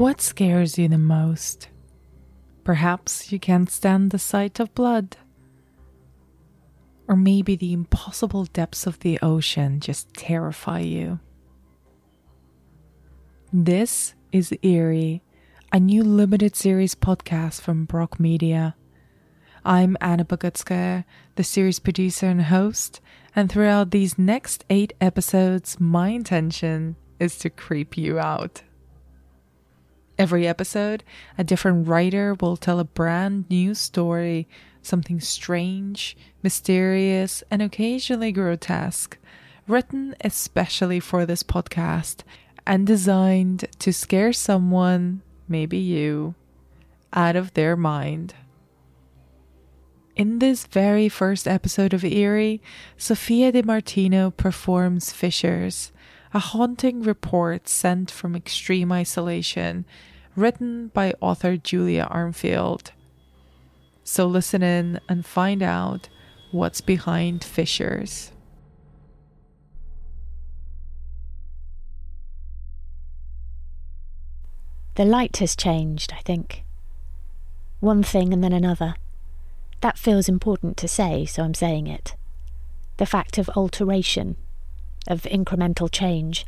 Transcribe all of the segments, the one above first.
What scares you the most? Perhaps you can't stand the sight of blood. Or maybe the impossible depths of the ocean just terrify you. This is Eerie, a new limited series podcast from Brock Media. I'm Anna Bogutskaya, the series producer and host, and throughout these next 8 episodes, my intention is to creep you out. Every episode, a different writer will tell a brand new story, something strange, mysterious, and occasionally grotesque, written especially for this podcast and designed to scare someone, maybe you, out of their mind. In this very first episode of Eerie, Sophia Di Martino performs Fissures, a haunting report sent from extreme isolation, written by author Julia Armfield. So listen in and find out what's behind Fissures. The light has changed, I think. One thing and then another. That feels important to say, so I'm saying it. The fact of alteration, of incremental change.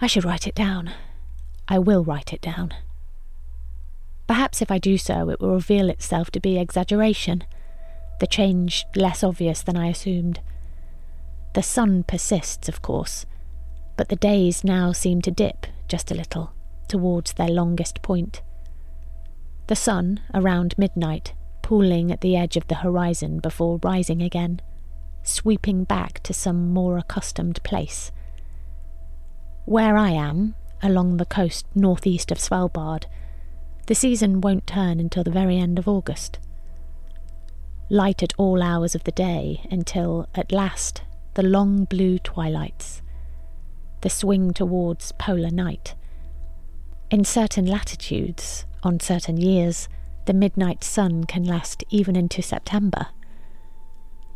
I should write it down. I will write it down. Perhaps if I do so, it will reveal itself to be exaggeration, the change less obvious than I assumed. The sun persists, of course, but the days now seem to dip just a little towards their longest point. The sun, around midnight, pooling at the edge of the horizon before rising again, sweeping back to some more accustomed place. Where I am, along the coast northeast of Svalbard, the season won't turn until the very end of August. Light at all hours of the day until, at last, the long blue twilights, the swing towards polar night. In certain latitudes, on certain years, the midnight sun can last even into September.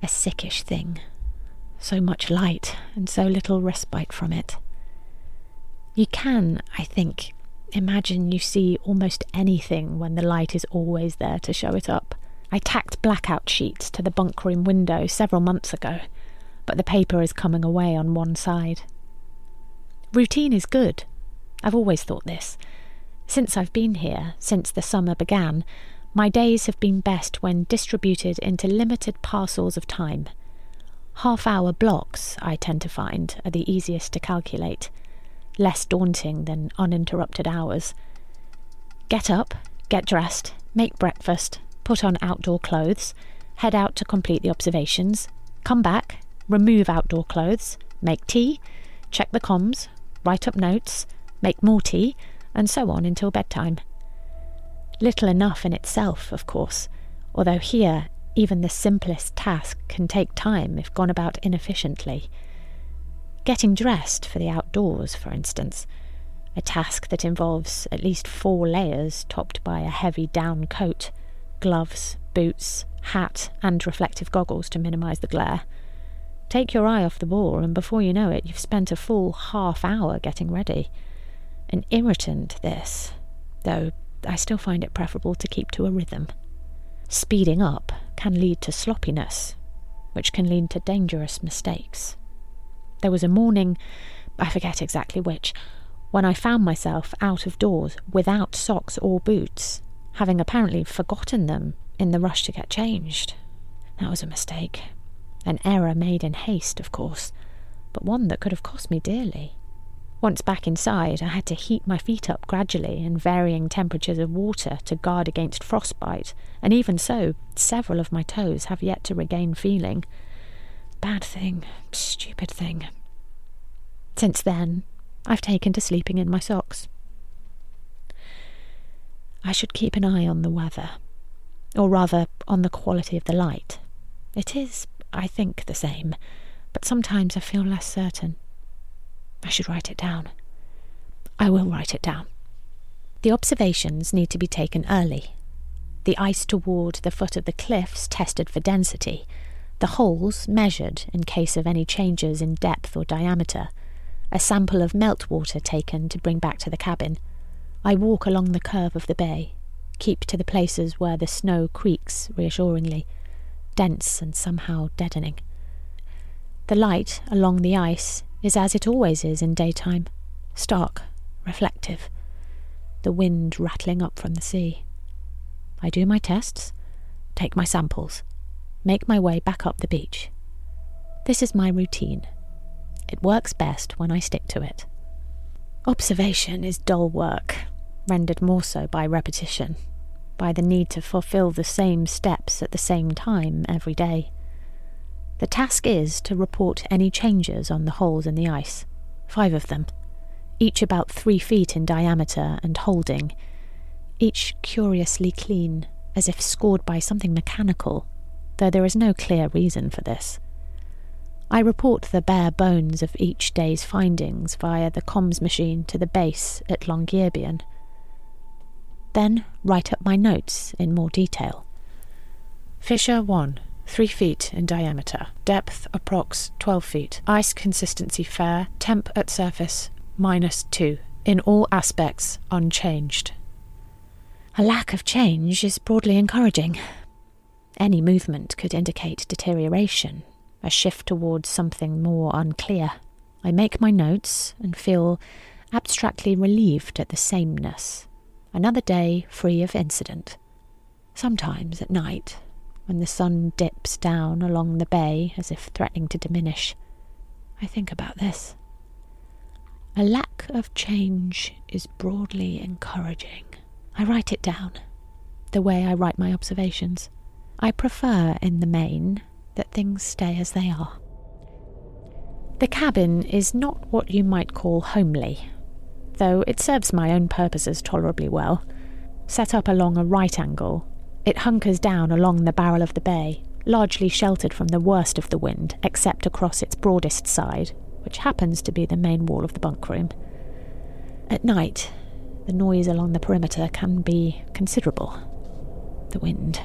A sickish thing. So much light and so little respite from it. You can, I think, imagine you see almost anything when the light is always there to show it up. I tacked blackout sheets to the bunk room window several months ago, but the paper is coming away on one side. Routine is good. I've always thought this. Since I've been here, since the summer began, my days have been best when distributed into limited parcels of time. Half-hour blocks, I tend to find, are the easiest to calculate, less daunting than uninterrupted hours. Get up, get dressed, make breakfast, put on outdoor clothes, head out to complete the observations, come back, remove outdoor clothes, make tea, check the comms, write up notes, make more tea, and so on until bedtime. Little enough in itself, of course, although here even the simplest task can take time if gone about inefficiently. Getting dressed for the outdoors, for instance, a task that involves at least 4 layers topped by a heavy down coat, gloves, boots, hat and reflective goggles to minimise the glare. Take your eye off the ball and before you know it you've spent a full half hour getting ready. An irritant this, though I still find it preferable to keep to a rhythm. Speeding up can lead to sloppiness, which can lead to dangerous mistakes. There was a morning, I forget exactly which, when I found myself out of doors without socks or boots, having apparently forgotten them in the rush to get changed. That was a mistake. An error made in haste, of course, but one that could have cost me dearly. Once back inside, I had to heat my feet up gradually in varying temperatures of water to guard against frostbite, and even so, several of my toes have yet to regain feeling. Bad thing, stupid thing. Since then, I've taken to sleeping in my socks. I should keep an eye on the weather, or rather, on the quality of the light. It is, I think, the same, but sometimes I feel less certain. I should write it down. I will write it down. The observations need to be taken early. The ice toward the foot of the cliffs tested for density, the holes measured in case of any changes in depth or diameter, a sample of meltwater taken to bring back to the cabin, I walk along the curve of the bay, keep to the places where the snow creaks reassuringly, dense and somehow deadening. The light along the ice is as it always is in daytime, stark, reflective, the wind rattling up from the sea. I do my tests, take my samples, make my way back up the beach. This is my routine. It works best when I stick to it. Observation is dull work, rendered more so by repetition, by the need to fulfill the same steps at the same time every day. The task is to report any changes on the holes in the ice, 5 of them, each about 3 feet in diameter and holding, each curiously clean, as if scored by something mechanical, though there is no clear reason for this. I report the bare bones of each day's findings via the comms machine to the base at Longyearbyen, then write up my notes in more detail. Fissure 1. 3 feet in diameter, depth approx 12 feet, ice consistency fair, temp at surface -2, in all aspects unchanged. A lack of change is broadly encouraging. Any movement could indicate deterioration, a shift towards something more unclear. I make my notes and feel abstractly relieved at the sameness. Another day free of incident. Sometimes at night, when the sun dips down along the bay as if threatening to diminish, I think about this. A lack of change is broadly encouraging. I write it down, the way I write my observations. I prefer, in the main, that things stay as they are. The cabin is not what you might call homely, though it serves my own purposes tolerably well. Set up along a right angle, it hunkers down along the barrel of the bay, largely sheltered from the worst of the wind, except across its broadest side, which happens to be the main wall of the bunk room. At night, the noise along the perimeter can be considerable. The wind,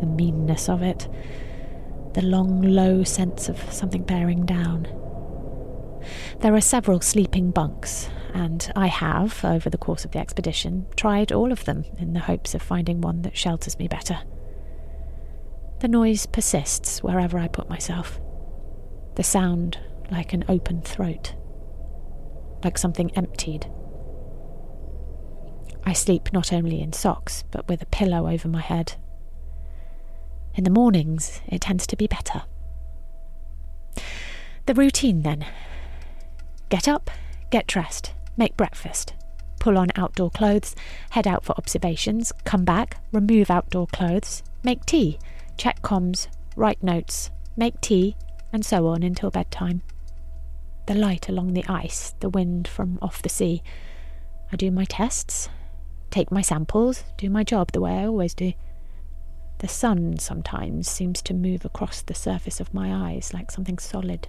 the meanness of it, the long, low sense of something bearing down. There are several sleeping bunks, and I have, over the course of the expedition, tried all of them in the hopes of finding one that shelters me better. The noise persists wherever I put myself. The sound like an open throat, like something emptied. I sleep not only in socks, but with a pillow over my head. In the mornings, it tends to be better. The routine, then. Get up, get dressed, make breakfast, pull on outdoor clothes, head out for observations, come back, remove outdoor clothes, make tea, check comms, write notes, make tea, and so on until bedtime. The light along the ice, the wind from off the sea. I do my tests, take my samples, do my job the way I always do. The sun sometimes seems to move across the surface of my eyes like something solid,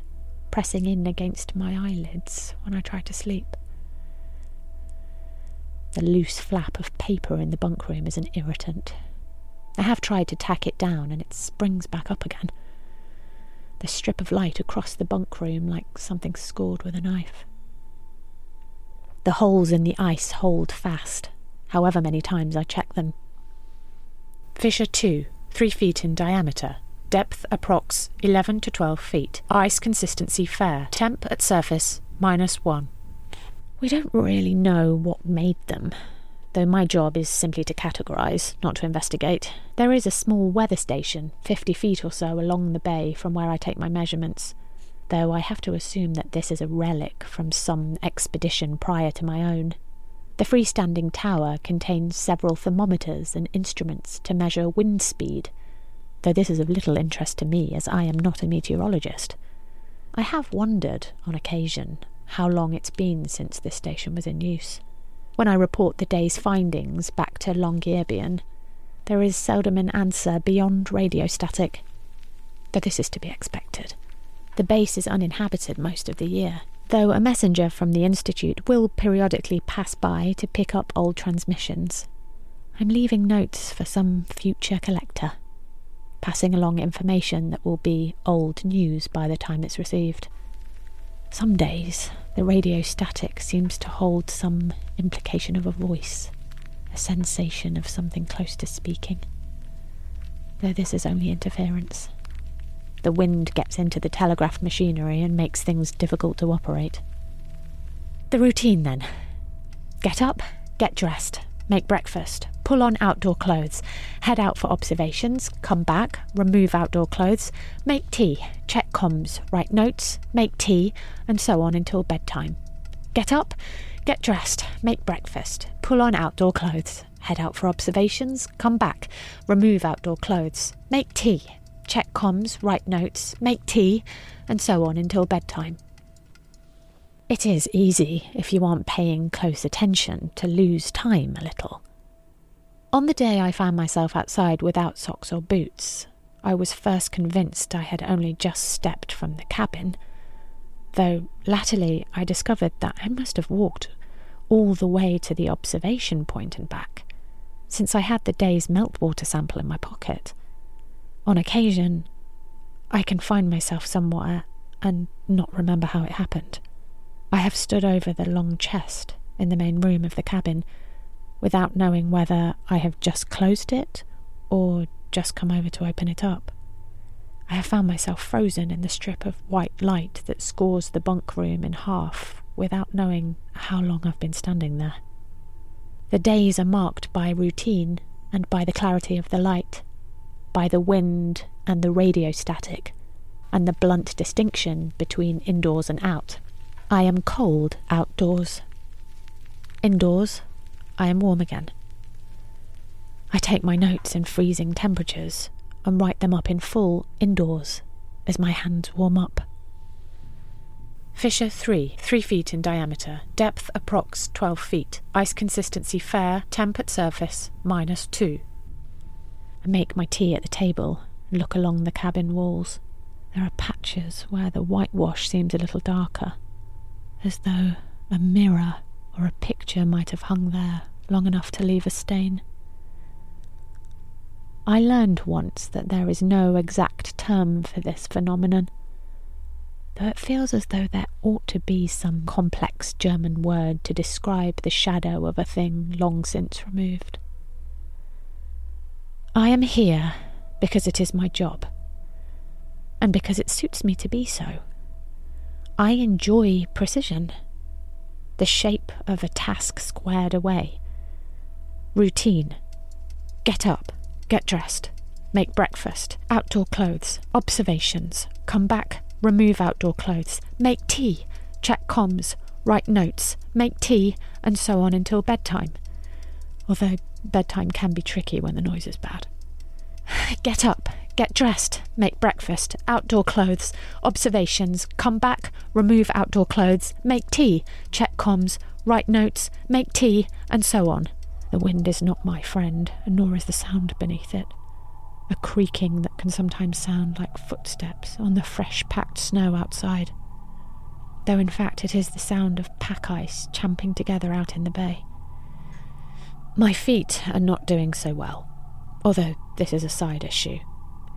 pressing in against my eyelids when I try to sleep. The loose flap of paper in the bunk room is an irritant. I have tried to tack it down and it springs back up again. The strip of light across the bunk room like something scored with a knife. The holes in the ice hold fast, however many times I check them. Fissure 2, 3 feet in diameter. Depth approx 11 to 12 feet. Ice consistency fair. Temp at surface -1. We don't really know what made them, though my job is simply to categorise, not to investigate. There is a small weather station, 50 feet or so along the bay from where I take my measurements, though I have to assume that this is a relic from some expedition prior to my own. The freestanding tower contains several thermometers and instruments to measure wind speed, though this is of little interest to me as I am not a meteorologist. I have wondered, on occasion, how long it's been since this station was in use. When I report the day's findings back to Longyearbyen, there is seldom an answer beyond radiostatic, though this is to be expected. The base is uninhabited most of the year, though a messenger from the Institute will periodically pass by to pick up old transmissions. I'm leaving notes for some future collector, passing along information that will be old news by the time it's received. Some days the radio static seems to hold some implication of a voice, a sensation of something close to speaking, though this is only interference. The wind gets into the telegraph machinery and makes things difficult to operate. The routine, then. Get up, get dressed, make breakfast, pull on outdoor clothes, head out for observations, come back, remove outdoor clothes, make tea, check comms, write notes, make tea, and so on until bedtime. Get up, get dressed, make breakfast, pull on outdoor clothes, head out for observations, come back, remove outdoor clothes, make tea, check comms, write notes, make tea, and so on until bedtime. It is easy, if you aren't paying close attention, to lose time a little. On the day I found myself outside without socks or boots, I was first convinced I had only just stepped from the cabin, though latterly I discovered that I must have walked all the way to the observation point and back, since I had the day's meltwater sample in my pocket. On occasion, I can find myself somewhere and not remember how it happened. I have stood over the long chest in the main room of the cabin without knowing whether I have just closed it or just come over to open it up. I have found myself frozen in the strip of white light that scores the bunk room in half without knowing how long I've been standing there. The days are marked by routine and by the clarity of the light, by the wind and the radio static, and the blunt distinction between indoors and out. I am cold outdoors. Indoors, I am warm again. I take my notes in freezing temperatures and write them up in full indoors as my hands warm up. Fissure 3, 3 feet in diameter, depth approx 12 feet, ice consistency fair, temp at surface, -2. I make my tea at the table and look along the cabin walls. There are patches where the whitewash seems a little darker, as though a mirror or a picture might have hung there long enough to leave a stain. I learned once that there is no exact term for this phenomenon, though it feels as though there ought to be some complex German word to describe the shadow of a thing long since removed. I am here because it is my job, and because it suits me to be so. I enjoy precision, the shape of a task squared away. Routine. Get up, get dressed, make breakfast, outdoor clothes, observations, come back, remove outdoor clothes, make tea, check comms, write notes, make tea, and so on until bedtime. Although bedtime can be tricky when the noise is bad. Get up, get dressed, make breakfast, outdoor clothes, observations, come back, remove outdoor clothes, make tea, check comms, write notes, make tea, and so on. The wind is not my friend, and nor is the sound beneath it. A creaking that can sometimes sound like footsteps on the fresh-packed snow outside, though in fact it is the sound of pack ice champing together out in the bay. My feet are not doing so well, although this is a side issue.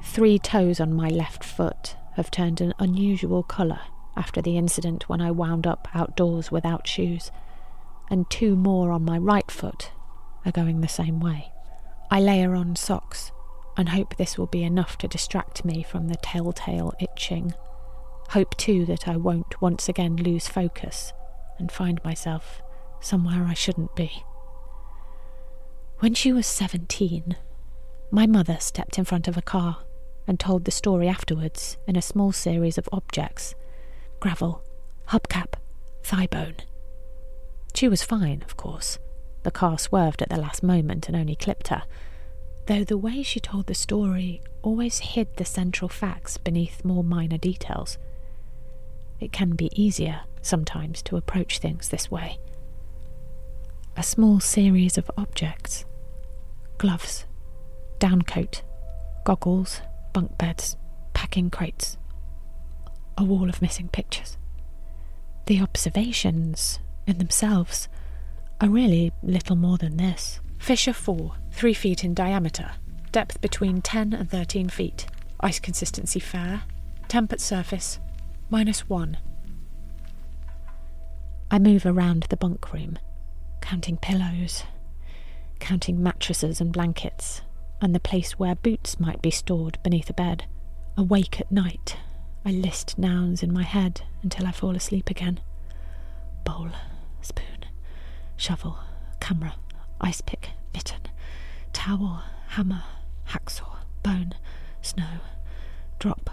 3 toes on my left foot have turned an unusual colour after the incident when I wound up outdoors without shoes, and 2 more on my right foot are going the same way. I layer on socks and hope this will be enough to distract me from the telltale itching. Hope too that I won't once again lose focus and find myself somewhere I shouldn't be. When she was 17, my mother stepped in front of a car and told the story afterwards in a small series of objects: gravel, hubcap, thigh bone. She was fine, of course. The car swerved at the last moment and only clipped her, though the way she told the story always hid the central facts beneath more minor details. It can be easier sometimes to approach things this way. A small series of objects: gloves, downcoat, goggles, bunk beds, packing crates, a wall of missing pictures. The observations in themselves are really little more than this. Fissure 4, 3 feet in diameter, depth between 10 and 13 feet, ice consistency fair, temp at surface, -1. I move around the bunk room, counting pillows, counting mattresses and blankets, and the place where boots might be stored beneath a bed. Awake at night, I list nouns in my head until I fall asleep again. Bowl, spoon, shovel, camera, ice pick, mitten, towel, hammer, hacksaw, bone, snow, drop.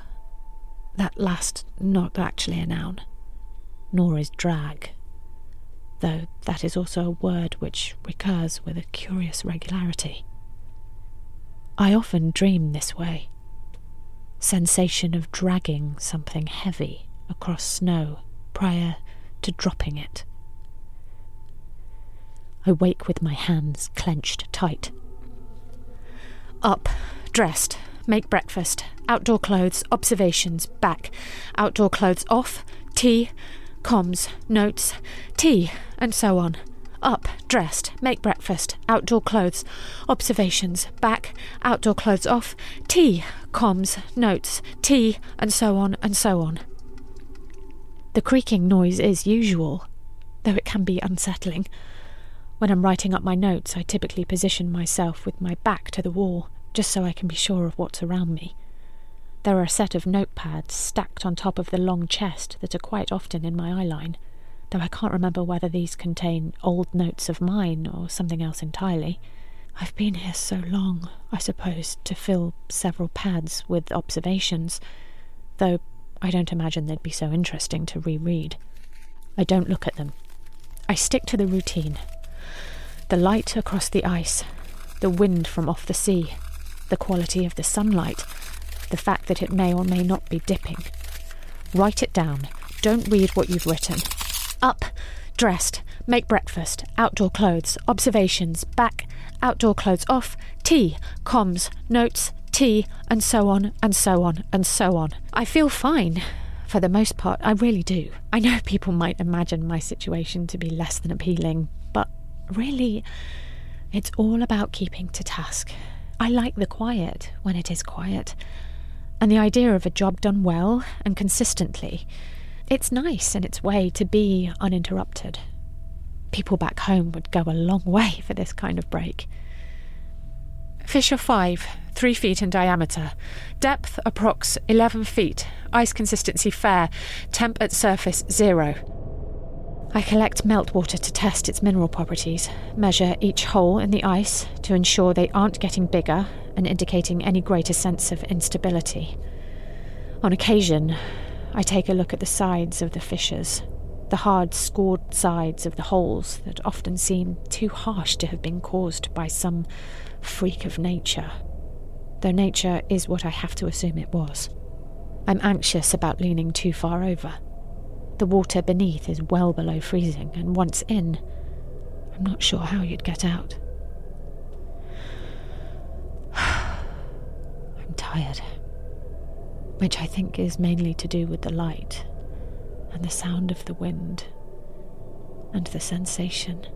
That last not actually a noun, nor is drag, though that is also a word which recurs with a curious regularity. I often dream this way. Sensation of dragging something heavy across snow prior to dropping it. I wake with my hands clenched tight. Up, dressed, make breakfast, outdoor clothes, observations, back, outdoor clothes off, tea, comms, notes, tea, and so on. Up, dressed, make breakfast, outdoor clothes, observations, back, outdoor clothes off, tea, comms, notes, tea, and so on and so on. The creaking noise is usual, though it can be unsettling. When I'm writing up my notes, I typically position myself with my back to the wall, just so I can be sure of what's around me. There are a set of notepads stacked on top of the long chest that are quite often in my eye line, though I can't remember whether these contain old notes of mine or something else entirely. I've been here so long, I suppose, to fill several pads with observations, though I don't imagine they'd be so interesting to reread. I don't look at them. I stick to the routine. The light across the ice, the wind from off the sea, the quality of the sunlight, the fact that it may or may not be dipping. Write it down. Don't read what you've written. Up, dressed, make breakfast, outdoor clothes, observations, back, outdoor clothes off, tea, comms, notes, tea, and so on, and so on, and so on. I feel fine, for the most part, I really do. I know people might imagine my situation to be less than appealing, but really, it's all about keeping to task. I like the quiet when it is quiet, and the idea of a job done well and consistently. It's nice in its way to be uninterrupted. People back home would go a long way for this kind of break. Fissure 5, 3 feet in diameter. Depth approx 11 feet. Ice consistency fair. Temp at surface 0. I collect meltwater to test its mineral properties, measure each hole in the ice to ensure they aren't getting bigger and indicating any greater sense of instability. On occasion, I take a look at the sides of the fissures, the hard, scored sides of the holes that often seem too harsh to have been caused by some freak of nature, though nature is what I have to assume it was. I'm anxious about leaning too far over. The water beneath is well below freezing, and once in, I'm not sure how you'd get out. I'm tired, which I think is mainly to do with the light, and the sound of the wind, and the sensation.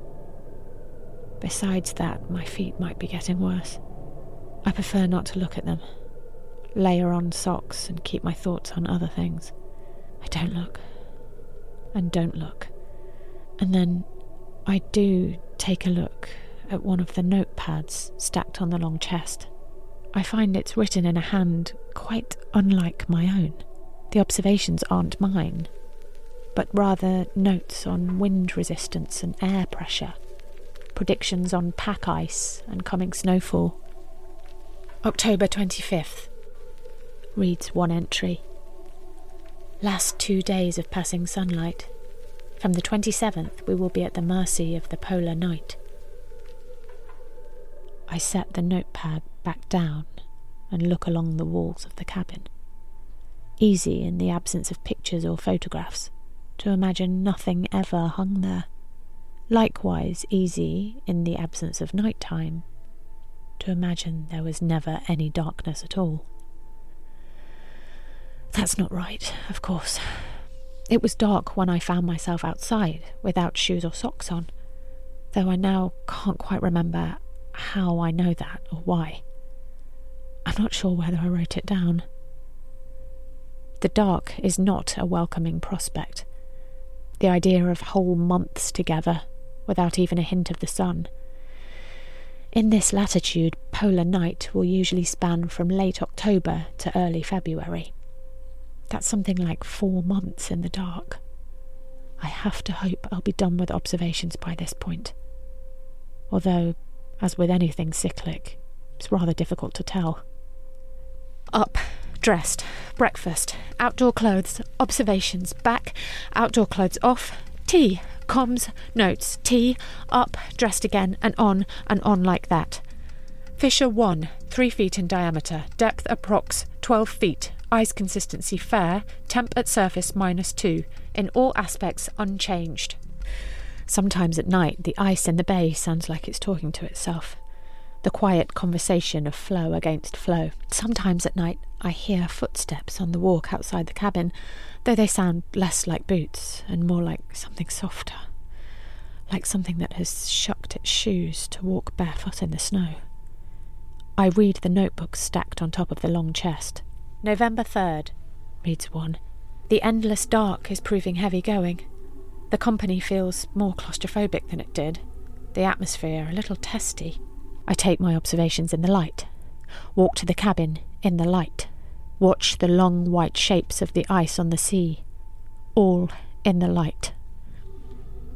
Besides that, my feet might be getting worse. I prefer not to look at them, layer on socks and keep my thoughts on other things. I don't look. And don't look. And then I do take a look at one of the notepads stacked on the long chest. I find it's written in a hand quite unlike my own. The observations aren't mine, but rather notes on wind resistance and air pressure, predictions on pack ice and coming snowfall. October 25th, reads one entry. Last 2 days of passing sunlight. From the 27th, we will be at the mercy of the polar night. I set the notepad back down and look along the walls of the cabin. Easy, in the absence of pictures or photographs, to imagine nothing ever hung there. Likewise easy, in the absence of nighttime, to imagine there was never any darkness at all. That's not right, of course. It was dark when I found myself outside, without shoes or socks on, though I now can't quite remember how I know that or why. I'm not sure whether I wrote it down. The dark is not a welcoming prospect. the idea of whole months together, without even a hint of the sun. In this latitude, polar night will usually span from late October to early February. That's something like 4 months in the dark. I have to hope I'll be done with observations by this point. Although, as with anything cyclic, it's rather difficult to tell. Up, dressed, breakfast, outdoor clothes, observations, back, outdoor clothes off, tea, comms, notes, tea, up, dressed again, and on like that. Fissure 1, 3 feet in diameter, depth approx 12 feet, ice consistency fair, temp at surface -2, in all aspects unchanged. Sometimes at night the ice in the bay sounds like it's talking to itself. The quiet conversation of floe against floe. Sometimes at night I hear footsteps on the walk outside the cabin, though they sound less like boots and more like something softer, like something that has shucked its shoes to walk barefoot in the snow. I read the notebooks stacked on top of the long chest. November 3rd, reads one. The endless dark is proving heavy going. The company feels more claustrophobic than it did, the atmosphere a little testy. I take my observations in the light, walk to the cabin in the light, watch the long white shapes of the ice on the sea, all in the light.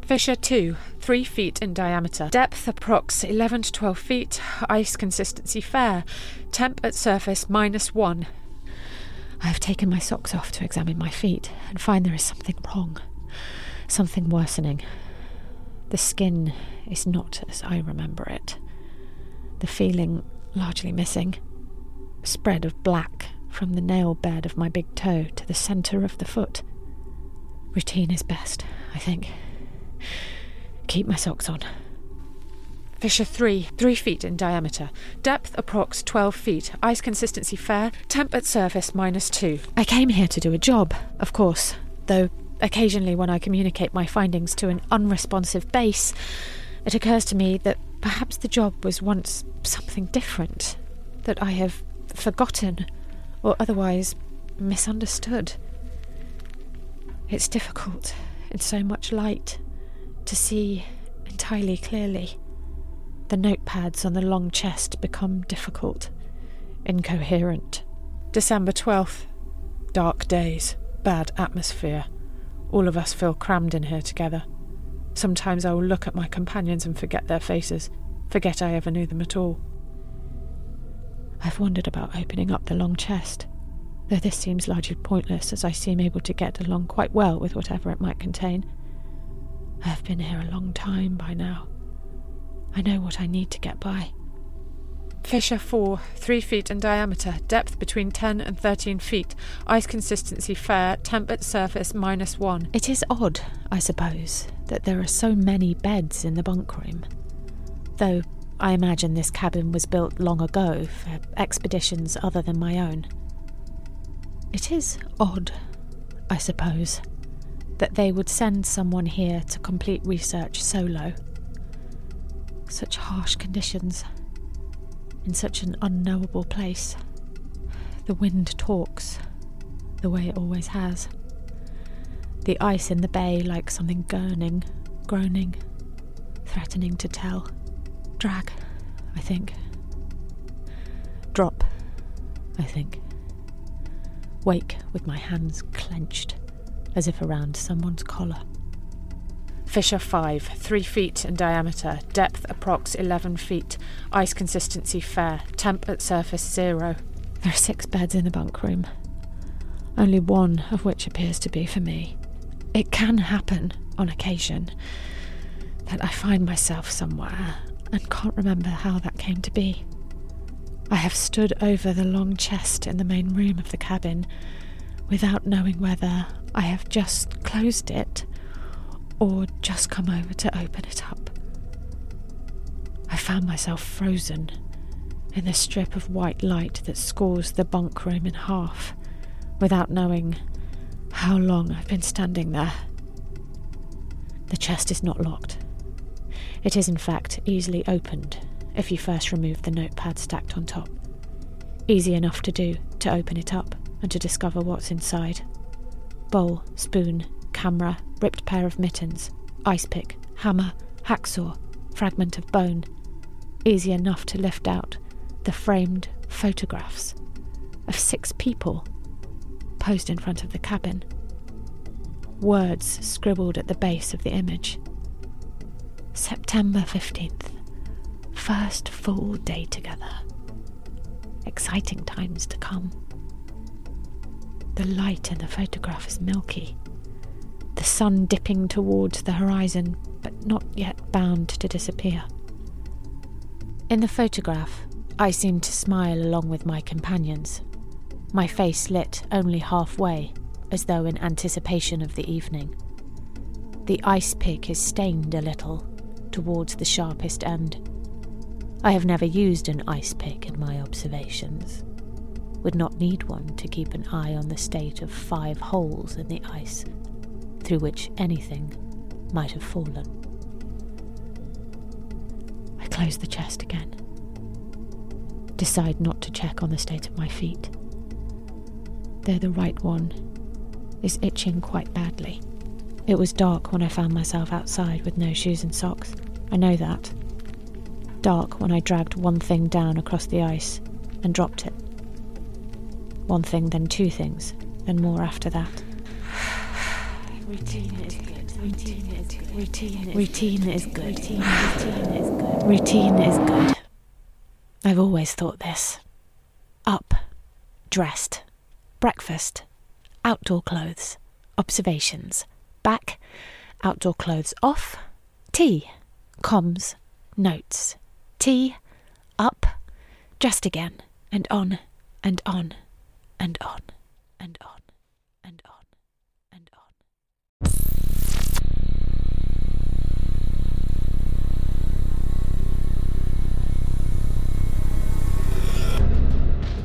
Fissure 2, 3 feet in diameter, depth approx 11 to 12 feet, ice consistency fair, temp at surface -1. I have taken my socks off to examine my feet and find there is something wrong, something worsening. The skin is not as I remember it. The feeling largely missing. A spread of black from the nail bed of my big toe to the centre of the foot. Routine is best, I think. Keep my socks on. Fissure 3, 3 feet in diameter. Depth approx 12 feet. Ice consistency fair. Temp at surface -2. I came here to do a job, of course, though occasionally when I communicate my findings to an unresponsive base, it occurs to me that perhaps the job was once something different, that I have forgotten or otherwise misunderstood. It's difficult, in so much light, to see entirely clearly. The notepads on the long chest become difficult, incoherent. December 12th. Dark days, bad atmosphere. All of us feel crammed in here together. Sometimes I will look at my companions and forget their faces, forget I ever knew them at all. I've wondered about opening up the long chest, though this seems largely pointless as I seem able to get along quite well with whatever it might contain. I have been here a long time by now. I know what I need to get by. Fissure 4, 3 feet in diameter, depth between 10 and 13 feet, ice consistency fair, temp at surface -1. It is odd, I suppose, that there are so many beds in the bunk room. Though I imagine this cabin was built long ago for expeditions other than my own. It is odd, I suppose, that they would send someone here to complete research solo. Such harsh conditions. In such an unknowable place. The wind talks, the way it always has. The ice in the bay like something gurning, groaning, threatening to tell. Drag, I think. Drop, I think. Wake with my hands clenched, as if around someone's collar. Fissure 5, 3 feet in diameter, depth approx 11 feet, ice consistency fair, temp at surface 0. There are 6 beds in the bunk room, only one of which appears to be for me. It can happen, on occasion, that I find myself somewhere and can't remember how that came to be. I have stood over the long chest in the main room of the cabin without knowing whether I have just closed it or just come over to open it up. I found myself frozen in the strip of white light that scores the bunk room in half, without knowing how long I've been standing there. The chest is not locked. It is in fact easily opened if you first remove the notepad stacked on top. Easy enough to do, to open it up and to discover what's inside. Bowl, spoon, hammerer, ripped pair of mittens, ice pick, hammer, hacksaw, fragment of bone. Easy enough to lift out the framed photographs of 6 people posed in front of the cabin. Words scribbled at the base of the image. September 15th. First full day together. Exciting times to come. The light in the photograph is milky, the sun dipping towards the horizon, but not yet bound to disappear. In the photograph, I seemed to smile along with my companions, my face lit only halfway, as though in anticipation of the evening. The ice pick is stained a little, towards the sharpest end. I have never used an ice pick in my observations. Would not need one to keep an eye on the state of 5 holes in the ice, through which anything might have fallen. I close the chest again. Decide not to check on the state of my feet. Though the right one is itching quite badly. It was dark when I found myself outside with no shoes and socks. I know that. Dark when I dragged one thing down across the ice and dropped it. One thing, then 2 things, then more after that. Routine is good. I've always thought this. Up, dressed, breakfast, outdoor clothes, observations, back, outdoor clothes off, tea, comms, notes, tea, up, dressed again, and on, and on, and on, and on, and on, and on.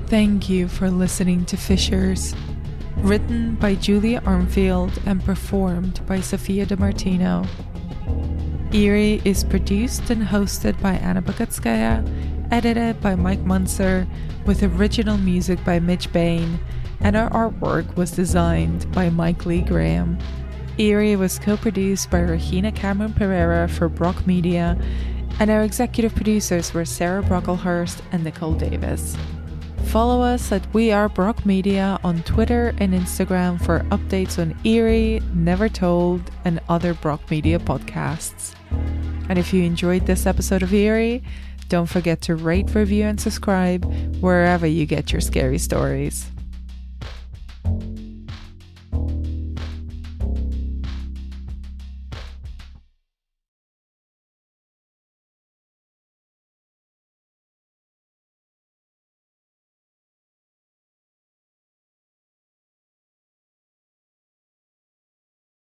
Thank you for listening to Fissures. Written by Julia Armfield and performed by Sophia Di Martino. Eerie is produced and hosted by Anna Bogutskaya, edited by Mike Munzer, with original music by Mitch Bain, and our artwork was designed by Mike Lee Graham. Eerie was co-produced by Rohina Cameron-Perera for Brock Media, and our executive producers were Sarah Brocklehurst and Nicole Davis. Follow us at We Are Brock Media on Twitter and Instagram for updates on Eerie, Never Told, and other Brock Media podcasts. And if you enjoyed this episode of Eerie, don't forget to rate, review, and subscribe wherever you get your scary stories.